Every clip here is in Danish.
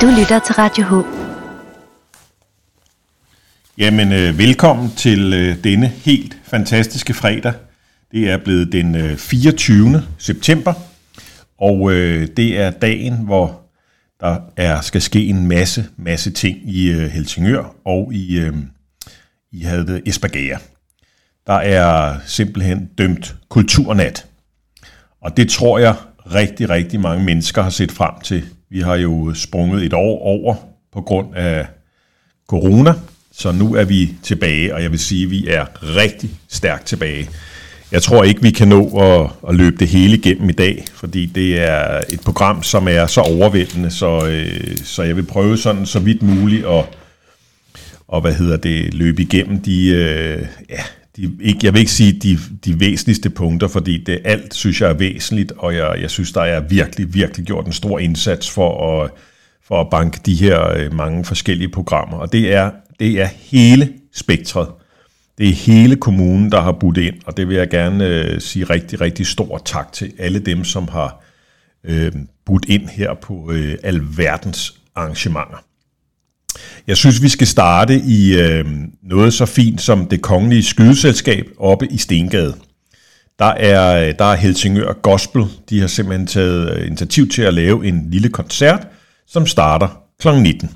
Du lytter til Radio H. Jamen, velkommen til denne helt fantastiske fredag. Det er blevet den 24. september, og det er dagen, hvor der skal ske en masse ting i Helsingør og i Espergærde. Der er simpelthen dømt kulturnat, og det tror jeg rigtig mange mennesker har set frem til. Vi har jo sprunget et år over på grund af corona, så nu er vi tilbage, og jeg vil sige, at vi er rigtig stærkt tilbage. Jeg tror ikke, vi kan nå at løbe det hele igennem i dag, fordi det er et program, som er så overvældende, så jeg vil prøve sådan så vidt muligt at løbe igennem jeg vil ikke sige de væsentligste punkter, fordi det alt synes jeg er væsentligt, og jeg synes, der er virkelig gjort en stor indsats for at banke de her mange forskellige programmer, og det er hele spektret. Det er hele kommunen, der har budt ind, og det vil jeg gerne sige rigtig stor tak til alle dem, som har budt ind her på alverdens arrangementer. Jeg synes, vi skal starte i noget så fint som det kongelige skydeselskab oppe i Stengade. Der er Helsingør Gospel. De har simpelthen taget initiativ til at lave en lille koncert, som starter kl. 19.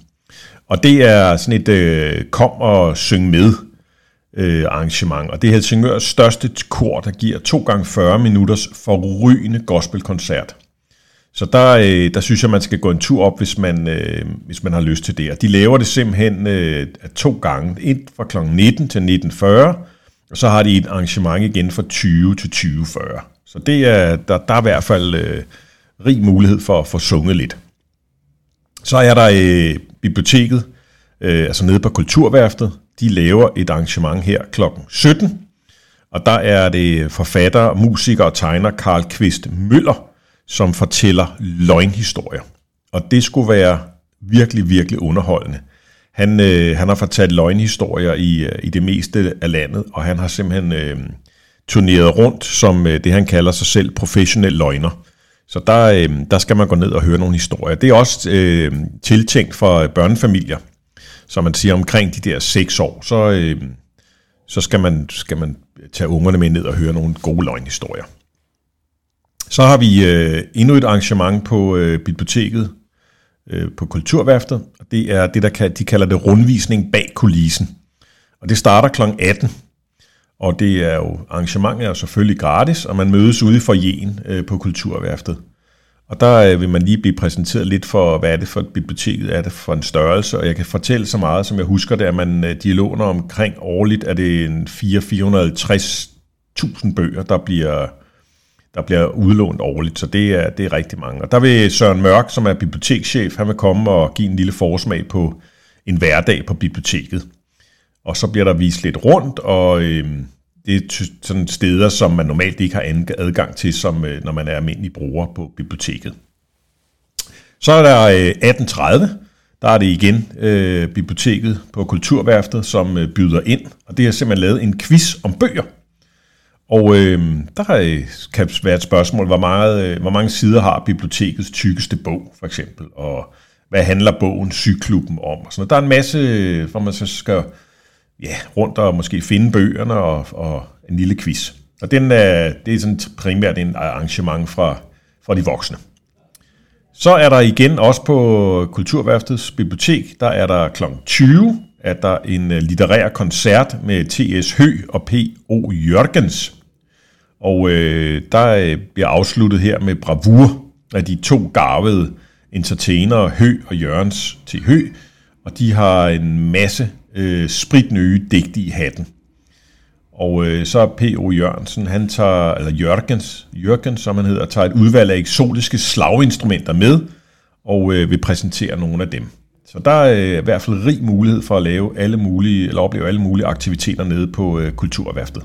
Og det er sådan et kom og syng med arrangement. Og det er Helsingørs største kor, der giver 2x40 minutters forrygende gospelkoncert. Så der synes jeg, man skal gå en tur op, hvis man har lyst til det. Og de laver det simpelthen 2 gange. Et fra kl. 19 til 19.40, og så har de et arrangement igen fra 20 til 20.40. Så det er, der er i hvert fald rig mulighed for at få sunget lidt. Så er der biblioteket, altså nede på Kulturværftet. De laver et arrangement her kl. 17. Og der er det forfatter, musiker og tegner Carl Kvist Møller, som fortæller løgnhistorier. Og det skulle være virkelig underholdende. Han har fortalt løgnhistorier i det meste af landet, og han har simpelthen turneret rundt som det, han kalder sig selv, professionel løgner. Så der skal man gå ned og høre nogle historier. Det er også tiltænkt for børnefamilier, som man siger omkring de der 6 år. Så skal man tage ungerne med ned og høre nogle gode løgnhistorier. Så har vi endnu et arrangement på biblioteket på Kulturværftet. Det er det, de kalder det rundvisning bag kulissen. Og det starter kl. 18. Og det er jo, arrangementet er jo selvfølgelig gratis, og man mødes ude i foyeren på Kulturværftet. Og der vil man lige blive præsenteret lidt for, hvad er det for et biblioteket, er det for en størrelse. Og jeg kan fortælle så meget, som jeg husker det, at de låner omkring årligt, er det en 450.000 bøger, der bliver udlånt årligt, så det er rigtig mange. Og der vil Søren Mørk, som er bibliotekschef, han vil komme og give en lille forsmag på en hverdag på biblioteket. Og så bliver der vist lidt rundt, og det er sådan steder, som man normalt ikke har adgang til, som når man er almindelig bruger på biblioteket. Så er der 18.30, der er det igen biblioteket på Kulturværftet, som byder ind, og det har simpelthen lavet en quiz om bøger. Og der kan være et spørgsmål, hvor mange sider har bibliotekets tykkeste bog, for eksempel, og hvad handler bogen Sygklubben om, og sådan noget. Der er en masse, hvor man så skal rundt og måske finde bøgerne og en lille quiz. Og det er sådan primært en arrangement fra de voksne. Så er der igen også på Kulturværftets bibliotek, der er der kl. 20, at der er en litterær koncert med T.S. Høeg og P.O. Jørgens. Og der bliver afsluttet her med bravur af de 2 garvede entertainere, Høeg og Jørgens T. Høeg. Og de har en masse spritnye digte i hatten. Og så er P.O. Jørgensen, Jørgens, som han hedder, tager et udvalg af eksotiske slaginstrumenter med og vil præsentere nogle af dem. Så der er i hvert fald rig mulighed for at opleve alle mulige aktiviteter nede på Kulturværftet.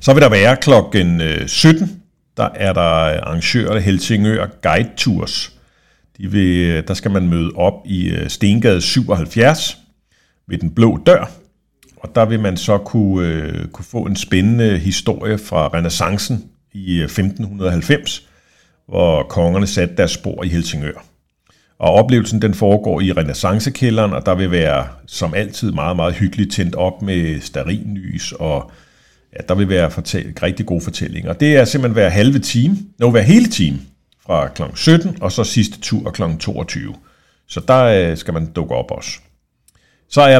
Så vil der være klokken 17, der er der arrangører af Helsingør Guide Tours. Der skal man møde op i Stengade 77 ved den blå dør, og der vil man så kunne få en spændende historie fra renæssancen i 1590, hvor kongerne satte deres spor i Helsingør. Og oplevelsen den foregår i renæssancekælderen, og der vil være som altid meget, meget hyggeligt tændt op med stearinlys, og ja, der vil være rigtig gode fortællinger. Det er simpelthen hver hele time fra kl. 17, og så sidste tur kl. 22. Så der skal man dukke op også. Så er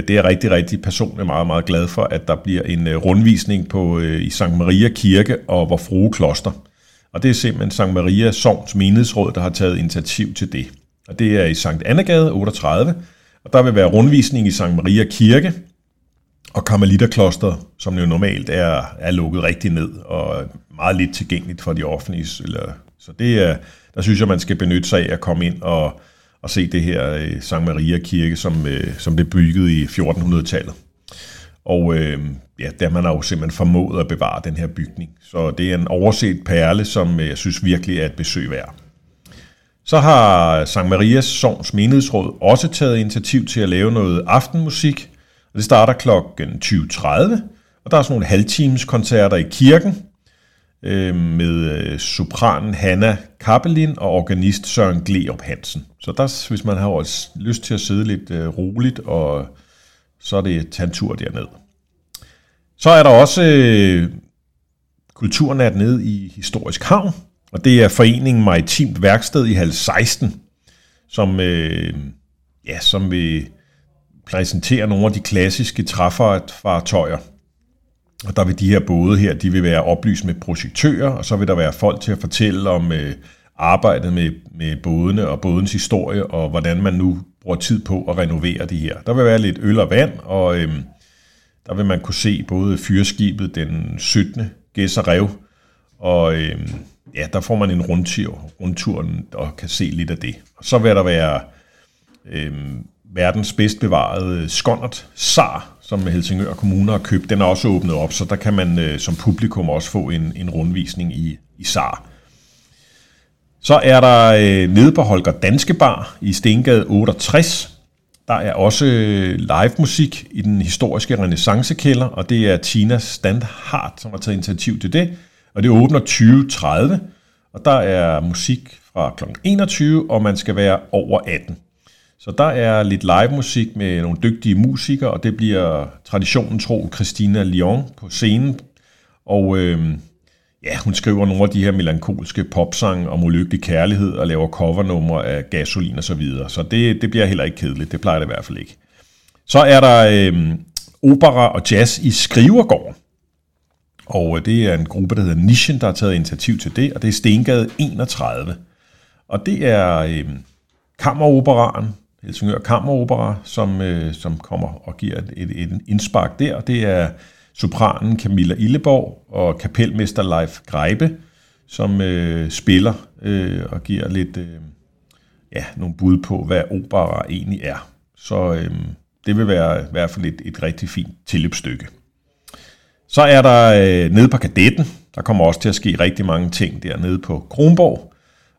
det er rigtig, rigtig personligt meget, meget glad for, at der bliver en rundvisning i Sankt Maria Kirke og Vor Frue Kloster. Og det er simpelthen Sankt Maria Sogns Menighedsråd, der har taget initiativ til det. Og det er i Sankt Annagade 38, og der vil være rundvisning i Sankt Maria Kirke og Karmeliterkloster, som jo normalt er lukket rigtig ned og meget lidt tilgængeligt for de offentlige. Så der synes jeg, man skal benytte sig af at komme ind og se det her Sankt Maria Kirke, som blev bygget i 1400-tallet. Og der man har jo simpelthen formået at bevare den her bygning. Så det er en overset perle, som jeg synes virkelig er et besøg værd. Så har Sankt Marias Sogns Menighedsråd også taget initiativ til at lave noget aftenmusik. Og det starter kl. 20.30, og der er sådan nogle halvtimeskoncerter i kirken med sopranen Hanna Kappelin og organist Søren Gleop Hansen. Så der, hvis man har også lyst til at sidde lidt roligt, og så er det tage en tur derned. Så er der også kulturnat nede i Historisk Havn, og det er foreningen Maritimt Værksted i halv 16, som vil præsentere nogle af de klassiske træfartøjer. Og der vil de her både her, de vil være oplyst med projektører, og så vil der være folk til at fortælle om arbejdet med bådene og bådens historie, og hvordan man nu bruger tid på at renovere de her. Der vil være lidt øl og vand, og der vil man kunne se både fyrskibet den 17. Gedser Rev, og der får man en rundtur og kan se lidt af det. Og så vil der være verdens bedst bevarede skonnert, SAR, som Helsingør Kommune har købt. Den er også åbnet op, så der kan man som publikum også få en rundvisning i SAR. Så er der nede på Holger Danske Bar i Stengade 68. Der er også live musik i den historiske renæssancekælder, og det er Tina Hard, som har taget initiativ til det. Og det åbner 20.30, og der er musik fra kl. 21, og man skal være over 18. Så der er lidt live musik med nogle dygtige musikere, og det bliver traditionen tro Christina Lyon på scenen. Og hun skriver nogle af de her melankolske popsange om ulykkelig kærlighed og laver covernumre af Gasolin og så videre. Så det bliver heller ikke kedeligt, det plejer det i hvert fald ikke. Så er der opera og jazz i Skrivergården. Og det er en gruppe, der hedder Nichen, der har taget initiativ til det, og det er Stengade 31. Og det er Kammeroperaen, Helsingør Kammeropera, som kommer og giver et indspark der. Det er sopranen Camilla Illeborg og kapelmester Leif Grebe, som spiller og giver lidt nogle bud på, hvad opera egentlig er. Så det vil være i hvert fald et rigtig fint tilløbsstykke. Så er der nede på Kadetten, der kommer også til at ske rigtig mange ting dernede på Kronborg.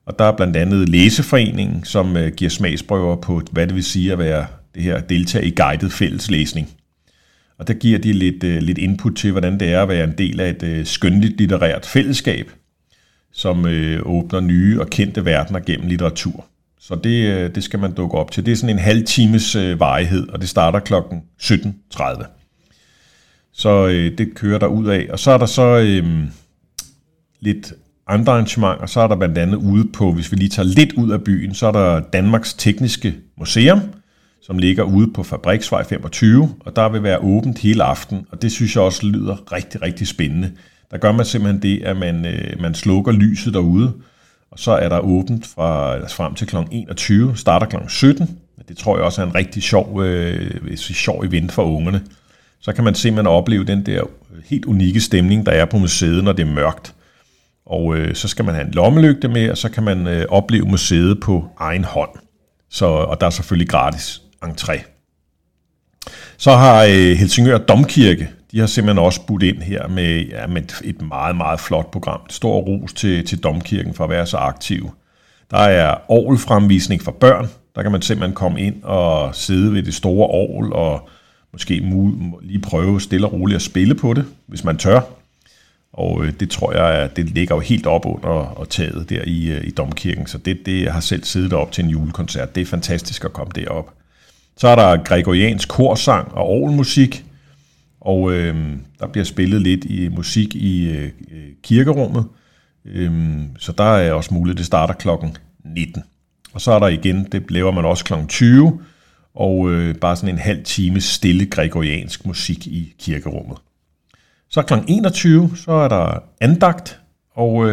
Og der er blandt andet læseforeningen, som giver smagsprøver på, hvad det vil sige at være det her deltage i guidet fælleslæsning. Og der giver de lidt input til, hvordan det er at være en del af et skønligt litterært fællesskab, som åbner nye og kendte verdener gennem litteratur. Så det skal man dukke op til. Det er sådan en halv times varighed, og det starter kl. 17.30. Så det kører der ud af. Og så er der lidt andre arrangementer, så er der blandt andet ude på, hvis vi lige tager lidt ud af byen, så er der Danmarks Tekniske Museum, som ligger ude på Fabriksvej 25, og der vil være åbent hele aften, og det synes jeg også lyder rigtig, rigtig spændende. Der gør man simpelthen det, at man slukker lyset derude, og så er der åbent frem til kl. 21, starter kl. 17. Det tror jeg også er en rigtig sjov event for ungerne. Så kan man simpelthen opleve den der helt unikke stemning, der er på museet, når det er mørkt. Og så skal man have en lommelygte med, og så kan man opleve museet på egen hånd. Så, og der er selvfølgelig gratis entré. Så har Helsingør Domkirke, de har simpelthen også budt ind her med et meget, meget flot program. Et stor ros til Domkirken for at være så aktiv. Der er orgelfremvisning for børn. Der kan man simpelthen komme ind og sidde ved det store orgel, og måske lige prøve stille og roligt at spille på det, hvis man tør. Og det tror jeg, det ligger jo helt op under taget der i domkirken. Så det har selv siddet op til en julekoncert. Det er fantastisk at komme derop. Så er der gregoriansk korsang og orgelmusik. Og der bliver spillet lidt i musik i kirkerummet. Så der er også muligt, det starter klokken 19. Og så er der igen, det laver man også klokken 20. Og bare sådan en halv time stille gregoriansk musik i kirkerummet. Så kl. 21, så er der andagt, og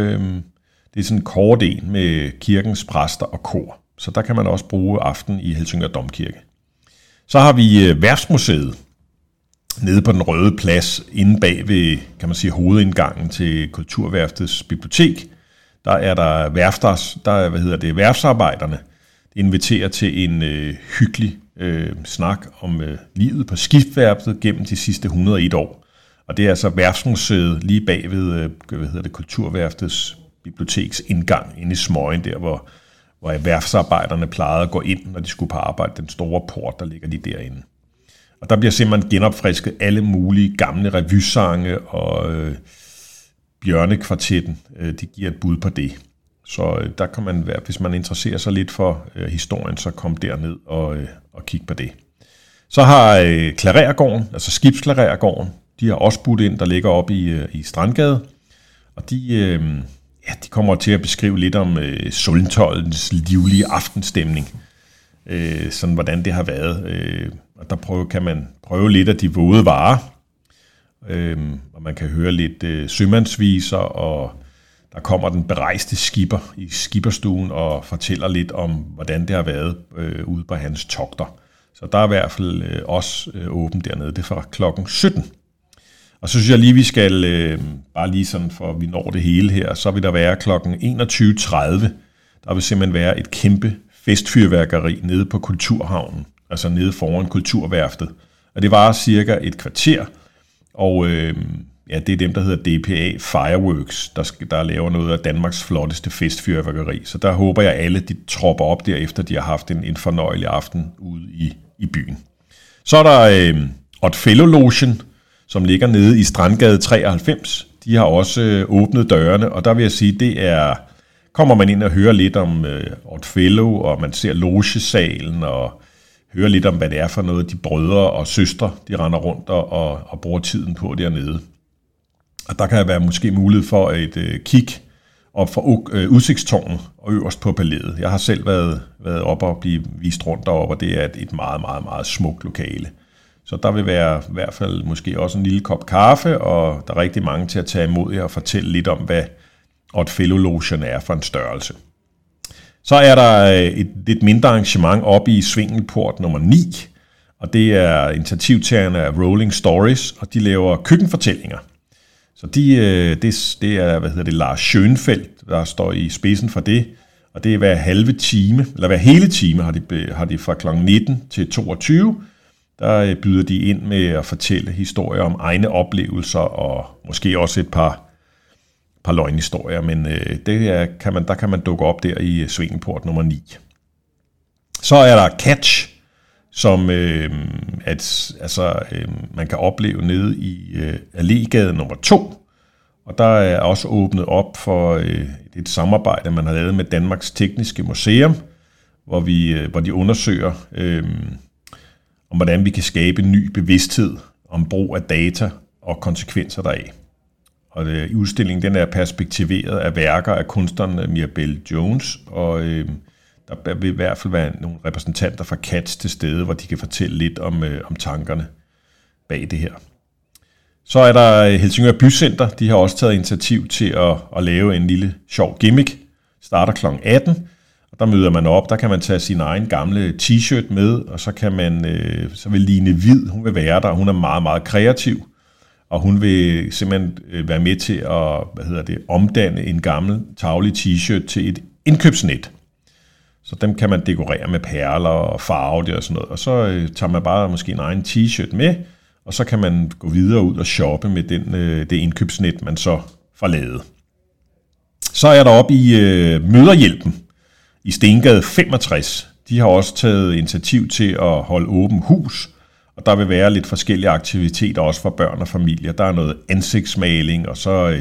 det er sådan en kort en med kirkens præster og kor. Så der kan man også bruge aften i Helsingør Domkirke. Så har vi Værftsmuseet nede på den røde plads, inde bag ved, kan man sige, hovedindgangen til Kulturværftets bibliotek. Der er værfters, værftsarbejderne, inviterer til en hyggelig snak om livet på skibsværftet gennem de sidste 101 år. Og det er altså værftsmuseet lige bag ved Kulturværftets biblioteks indgang inde i smøgen, der hvor værftsarbejderne plejede at gå ind, når de skulle på arbejde. Den store port, der ligger lige derinde. Og der bliver simpelthen genopfrisket alle mulige gamle revysange, og Bjørnekvartetten, de giver et bud på det. Så der kan man være, hvis man interesserer sig lidt for historien, så kom derned og kig på det. Så har Klarergården, altså Skibsklarergården, de har også budt ind, der ligger op i Strandgade. Og de kommer til at beskrive lidt om Sundtoldens livlige aftenstemning. Sådan hvordan det har været. Og der kan man prøve lidt af de våde varer. Og man kan høre lidt sømandsviser, og der kommer den berejste skipper i skipperstuen og fortæller lidt om, hvordan det har været ude på hans togter. Så der er i hvert fald også åbent dernede. Det er fra klokken 17. Og så synes jeg lige, vi skal, bare lige sådan, for vi når det hele her, så vil der være klokken 21.30. Der vil simpelthen være et kæmpe festfyrværkeri nede på Kulturhavnen, altså nede foran Kulturværftet. Og det varer cirka et kvarter, og det er dem, der hedder DPA Fireworks, der laver noget af Danmarks flotteste festfyrværkeri. Så der håber jeg, alle de tropper op derefter, de har haft en fornøjelig aften ude i byen. Så er der Oddfellow-logen, som ligger nede i Strandgade 93. De har også åbnet dørene, og der vil jeg sige, kommer man ind og hører lidt om Oddfellow, og man ser logesalen, og hører lidt om, hvad det er for noget, de brødre og søstre, de render rundt og bruger tiden på dernede. Og der kan være måske mulighed for et kig op fra udsigtstårnet og øverst på palæet. Jeg har selv været oppe og blive vist rundt deroppe, og det er et meget, meget, meget smukt lokale. Så der vil være i hvert fald måske også en lille kop kaffe, og der er rigtig mange til at tage imod jer og fortælle lidt om, hvad Oddfellow-logen er for en størrelse. Så er der et lidt mindre arrangement oppe i Svingelport nummer 9, og det er initiativtagerne af Rolling Stories, og de laver køkkenfortællinger. Så det er, Lars Schönfeldt, der står i spidsen for det, og det er hver hele time har de fra kl. 19 til 22, der byder de ind med at fortælle historier om egne oplevelser og måske også et par løgnhistorier, men der kan man dukke op der i Svingenport nummer 9. Så er der Catch, som man kan opleve nede i Allégade nummer 2, og der er også åbnet op for et samarbejde, man har lavet med Danmarks Tekniske Museum, hvor de undersøger om hvordan vi kan skabe en ny bevidsthed om brug af data og konsekvenser deraf. Og udstillingen den er perspektiveret af værker af kunstneren Mirabelle Jones, og der vil i hvert fald være nogle repræsentanter fra Cats til stede, hvor de kan fortælle lidt om tankerne bag det her. Så er der Helsingør Bycenter. De har også taget initiativ til at lave en lille sjov gimmick. Starter kl. 18. Der møder man op, der kan man tage sin egen gamle t-shirt med, og så kan man, så vil Line Hvid, hun vil være der, hun er meget, meget kreativ, og hun vil simpelthen være med til at, omdanne en gammel taglig t-shirt til et indkøbsnet. Så dem kan man dekorere med perler og farve det og sådan noget, og så tager man bare måske en egen t-shirt med, og så kan man gå videre ud og shoppe med det indkøbsnet, man så får lavet. Så er der oppe i Møderhjælpen i Stengade 65, de har også taget initiativ til at holde åben hus Og der vil være lidt forskellige aktiviteter også for børn og familier. Der er noget ansigtsmaling, og så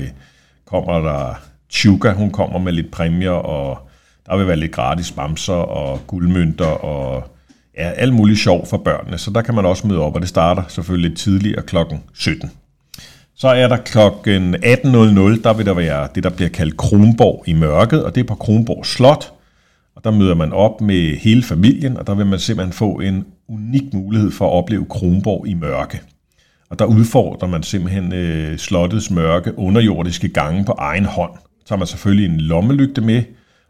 kommer der Tjuka, hun kommer med lidt præmier, og der vil være lidt gratis bamser og guldmønter og ja, alt muligt sjov for børnene. Så der kan man også møde op, og det starter selvfølgelig lidt tidligere kl. 17. Så er der kl. 18.00, der vil der være det, der bliver kaldt Kronborg i mørket, og det er på Kronborg Slot. Og der møder man op med hele familien, og der vil man simpelthen få en unik mulighed for at opleve Kronborg i mørke. Og der udfordrer man simpelthen slottets mørke underjordiske gange på egen hånd. Så har man selvfølgelig en lommelygte med,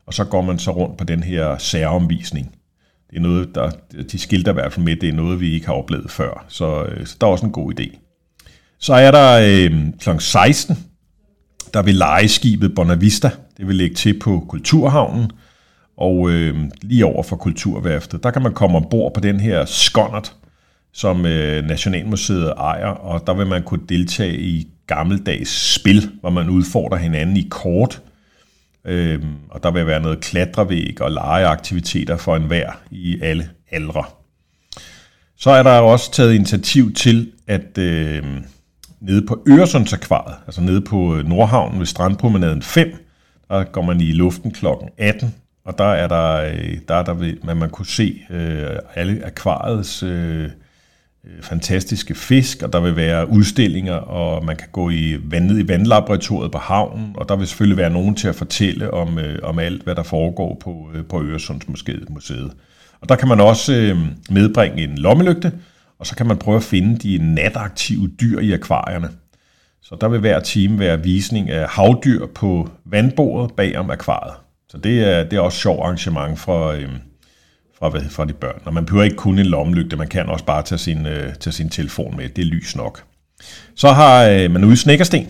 og så går man så rundt på den her særomvisning. Det er noget, der, de skilter i hvert fald med, det er noget, vi ikke har oplevet før. Så der er også en god idé. Så er der kl. 16, der vil legeskibet Bonavista. Det vil lægge til på Kulturhavnen. Og lige over for Kulturværftet, der kan man komme ombord på den her skonnert, som Nationalmuseet ejer, og der vil man kunne deltage i gammeldags spil, hvor man udfordrer hinanden i kort. Og der vil være noget klatrevæg og legeaktiviteter for enhver i alle aldre. Så er der også taget initiativ til, at nede på Øresundsakvariet, altså nede på Nordhavnen ved Strandpromenaden 5, der går man i luften kl. 18. Og der man kunne se alle akvariets fantastiske fisk, og der vil være udstillinger, og man kan gå ned i vandlaboratoriet på havnen, og der vil selvfølgelig være nogen til at fortælle om alt, hvad der foregår på Øresundsmuseet. Og der kan man også medbringe en lommelygte, og så kan man prøve at finde de nataktive dyr i akvarierne. Så der vil hver time være visning af havdyr på vandbordet bagom akvariet. Så det er også et sjovt arrangement fra de børn. Og man behøver ikke kun en lommelygte, man kan også bare tage sin telefon med. Det er lys nok. Så har man ude i Snekkersten,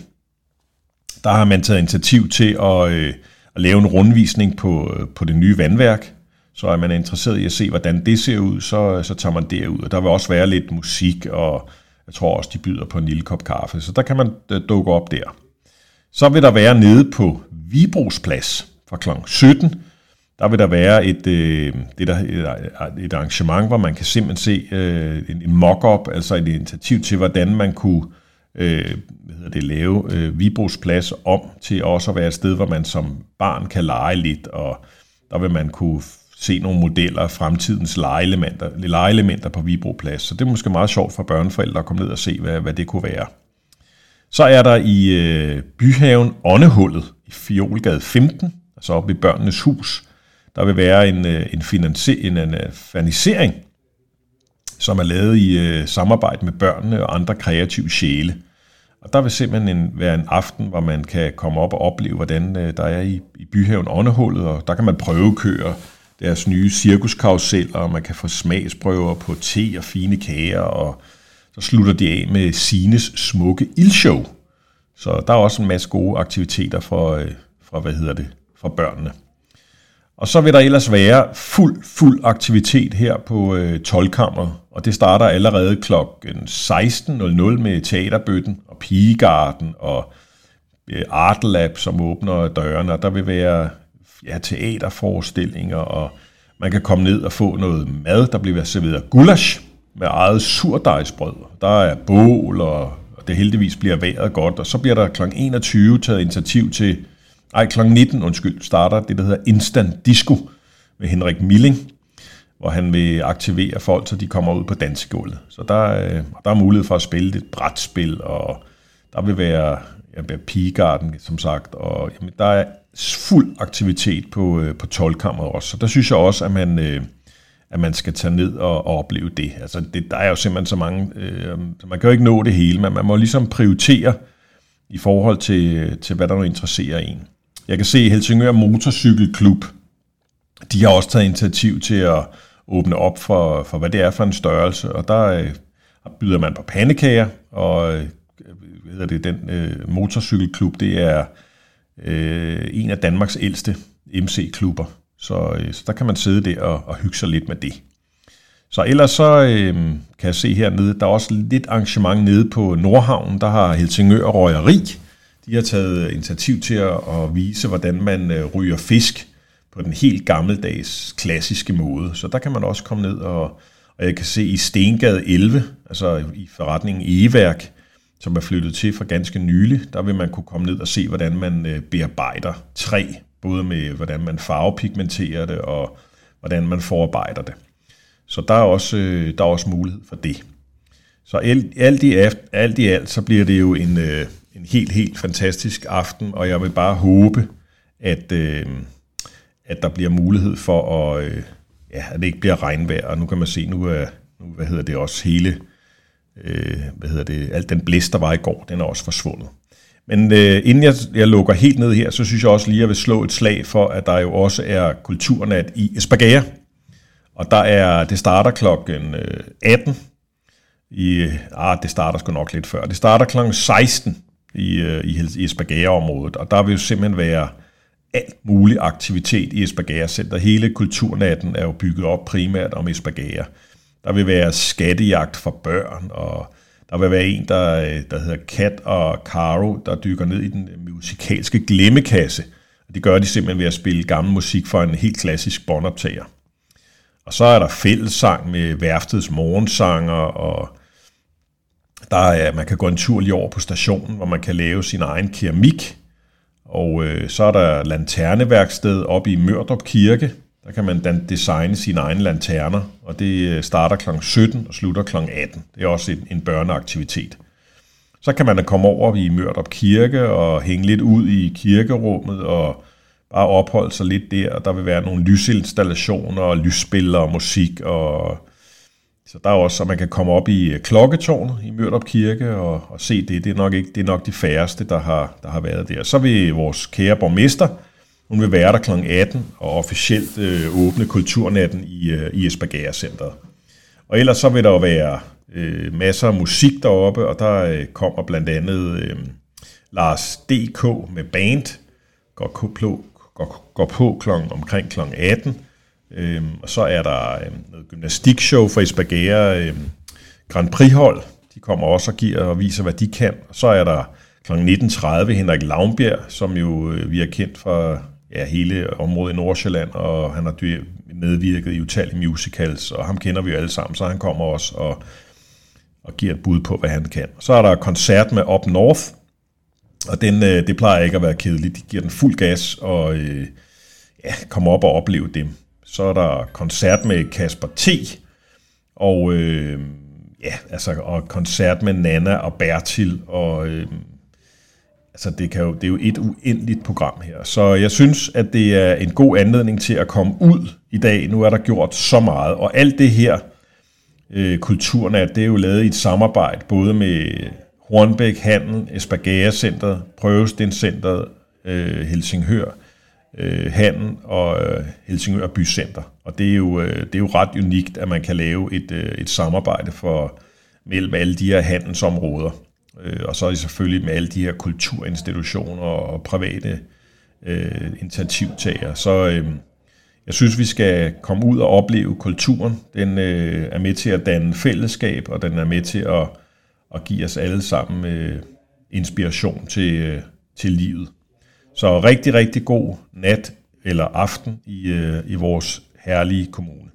der har man taget initiativ til at lave en rundvisning på det nye vandværk. Så er man interesseret i at se, hvordan det ser ud, så tager man derud. Og der vil også være lidt musik, og jeg tror også, de byder på en lille kop kaffe. Så der kan man dukke op der. Så vil der være nede på Vibros Plads. Fra kl. 17, der vil der være et arrangement, hvor man kan simpelthen se en mock-up, altså et initiativ til, hvordan man kunne lave Vibros Plads om til også at være et sted, hvor man som barn kan lege lidt, og der vil man kunne se nogle modeller af fremtidens legeelementer på Vibro Plads. Så det er måske meget sjovt for børneforældre at komme ned og se, hvad det kunne være. Så er der i byhaven Åndehullet i Fjolgade 15, altså oppe i Børnenes Hus, der vil være en fanisering, som er lavet i samarbejde med børnene og andre kreative sjæle. Og der vil simpelthen være en aften, hvor man kan komme op og opleve, hvordan der er i byhaven Åndehullet, og der kan man prøvekøre deres nye cirkuskarruseller, og man kan få smagsprøver på te og fine kager, og så slutter de af med Sines smukke ildshow. Så der er også en masse gode aktiviteter fra børnene. Og så vil der ellers være fuld aktivitet her på Toldkammeret, og det starter allerede kl. 16.00 med Teaterbøtten og Pigegarden og Art Lab, som åbner dørene, og der vil være teaterforestillinger, og man kan komme ned og få noget mad. Der bliver serveret gulasch med eget surdejsbrød. Der er bål, og det heldigvis bliver vejret godt, og så bliver der kl. 21 taget initiativ til, kl. 19, starter det, der hedder Instant Disco med Henrik Milling, hvor han vil aktivere folk, så de kommer ud på dansegulvet. Så der er mulighed for at spille et brætspil, og der vil være Pigegarden, som sagt, og der er fuld aktivitet på Toldkammeret også. Så der synes jeg også, at man skal tage ned og opleve det. Altså, der er jo simpelthen så mange, så man kan jo ikke nå det hele, men man må ligesom prioritere i forhold til hvad der nu interesserer en. Jeg kan se Helsingør Motorcykelklub, de har også taget initiativ til at åbne op for hvad det er for en størrelse, og der byder man på pandekager, og den motorcykelklub, det er en af Danmarks ældste MC-klubber. Så der kan man sidde der og hygge sig lidt med det. Så ellers kan jeg se hernede, der er også lidt arrangement nede på Nordhavnen. Der har Helsingør Røgeri. De har taget initiativ til at vise, hvordan man ryger fisk på den helt gammeldags klassiske måde. Så der kan man også komme ned og, Og jeg kan se i Stengade 11, altså i forretningen Egeværk, som er flyttet til for ganske nylig, der vil man kunne komme ned og se, hvordan man bearbejder træ, både med hvordan man farvepigmenterer det og hvordan man forarbejder det. Så der er også mulighed for det. Så alt i alt, så bliver det jo en helt, helt fantastisk aften, og jeg vil bare håbe, at der bliver mulighed for at det ikke bliver regnvejr. Og nu kan man se, alt den blæst, der var i går, den er også forsvundet. Men inden jeg lukker helt ned her, så synes jeg også lige, at jeg vil slå et slag for, at der jo også er kulturnat i Espergærde. Og det starter klokken 18. Det starter sgu nok lidt før. Det starter klokken 16 i Espergærde-området, og der vil jo simpelthen være alt mulig aktivitet i Espergærde Center. Hele kulturnatten er jo bygget op primært om Espergærde. Der vil være skattejagt for børn, og der vil være en, der hedder Kat og Caro, der dykker ned i den musikalske glemmekasse. Det gør de simpelthen ved at spille gammel musik for en helt klassisk båndoptager. Og så er der fællessang med værftets morgensanger, og man kan gå en tur lige over på stationen, hvor man kan lave sin egen keramik. Og så er der lanterneværksted oppe i Mørdrup Kirke. Der kan man designe sine egne lanterner, og det starter kl. 17 og slutter kl. 18. Det er også en børneaktivitet. Så kan man komme over i Mørdrup Kirke og hænge lidt ud i kirkerummet og bare opholde sig lidt der. Og der vil være nogle lysinstallationer og lysspillere og musik. Så der er også, at man kan komme op i klokketårnet i Mørdrup Kirke og se det. Det er nok de færreste, der har været der. Så vil vores kære borgmester, hun vil være der kl. 18 og officielt åbne kulturnatten i Espergærde Centeret. Og ellers så vil der jo være masser af musik deroppe, og der kommer blandt andet Lars D.K. med band, går på omkring kl. 18. Og så er der noget gymnastikshow fra Espergærde Grand Prix-hold. De kommer også og giver og viser, hvad de kan. Og så er der kl. 19.30 Henrik Lavnbjerg, som jo vi er kendt fra hele området i Nordsjælland, og han har medvirket i utallige musicals, og ham kender vi jo alle sammen, så han kommer også og giver et bud på, hvad han kan. Så er der koncert med Up North, og det plejer ikke at være kedeligt. De giver den fuld gas og kommer op og opleve dem. Så er der koncert med Kasper T. Og koncert med Nana og Bertil, og det er jo et uendeligt program her. Så jeg synes, at det er en god anledning til at komme ud i dag. Nu er der gjort så meget, og alt det her kulturnat, det er jo lavet i et samarbejde, både med Hornbæk Handel, Espergærde Centeret, Prøvesten Centeret, Helsingør Handel og Helsingør Bycenter. Og det er jo ret unikt, at man kan lave et samarbejde mellem alle de her handelsområder. Og så er det selvfølgelig med alle de her kulturinstitutioner og private initiativtagere. Så jeg synes, vi skal komme ud og opleve kulturen. Den er med til at danne fællesskab, og den er med til at give os alle sammen inspiration til livet. Så rigtig, rigtig god nat eller aften i vores herlige kommune.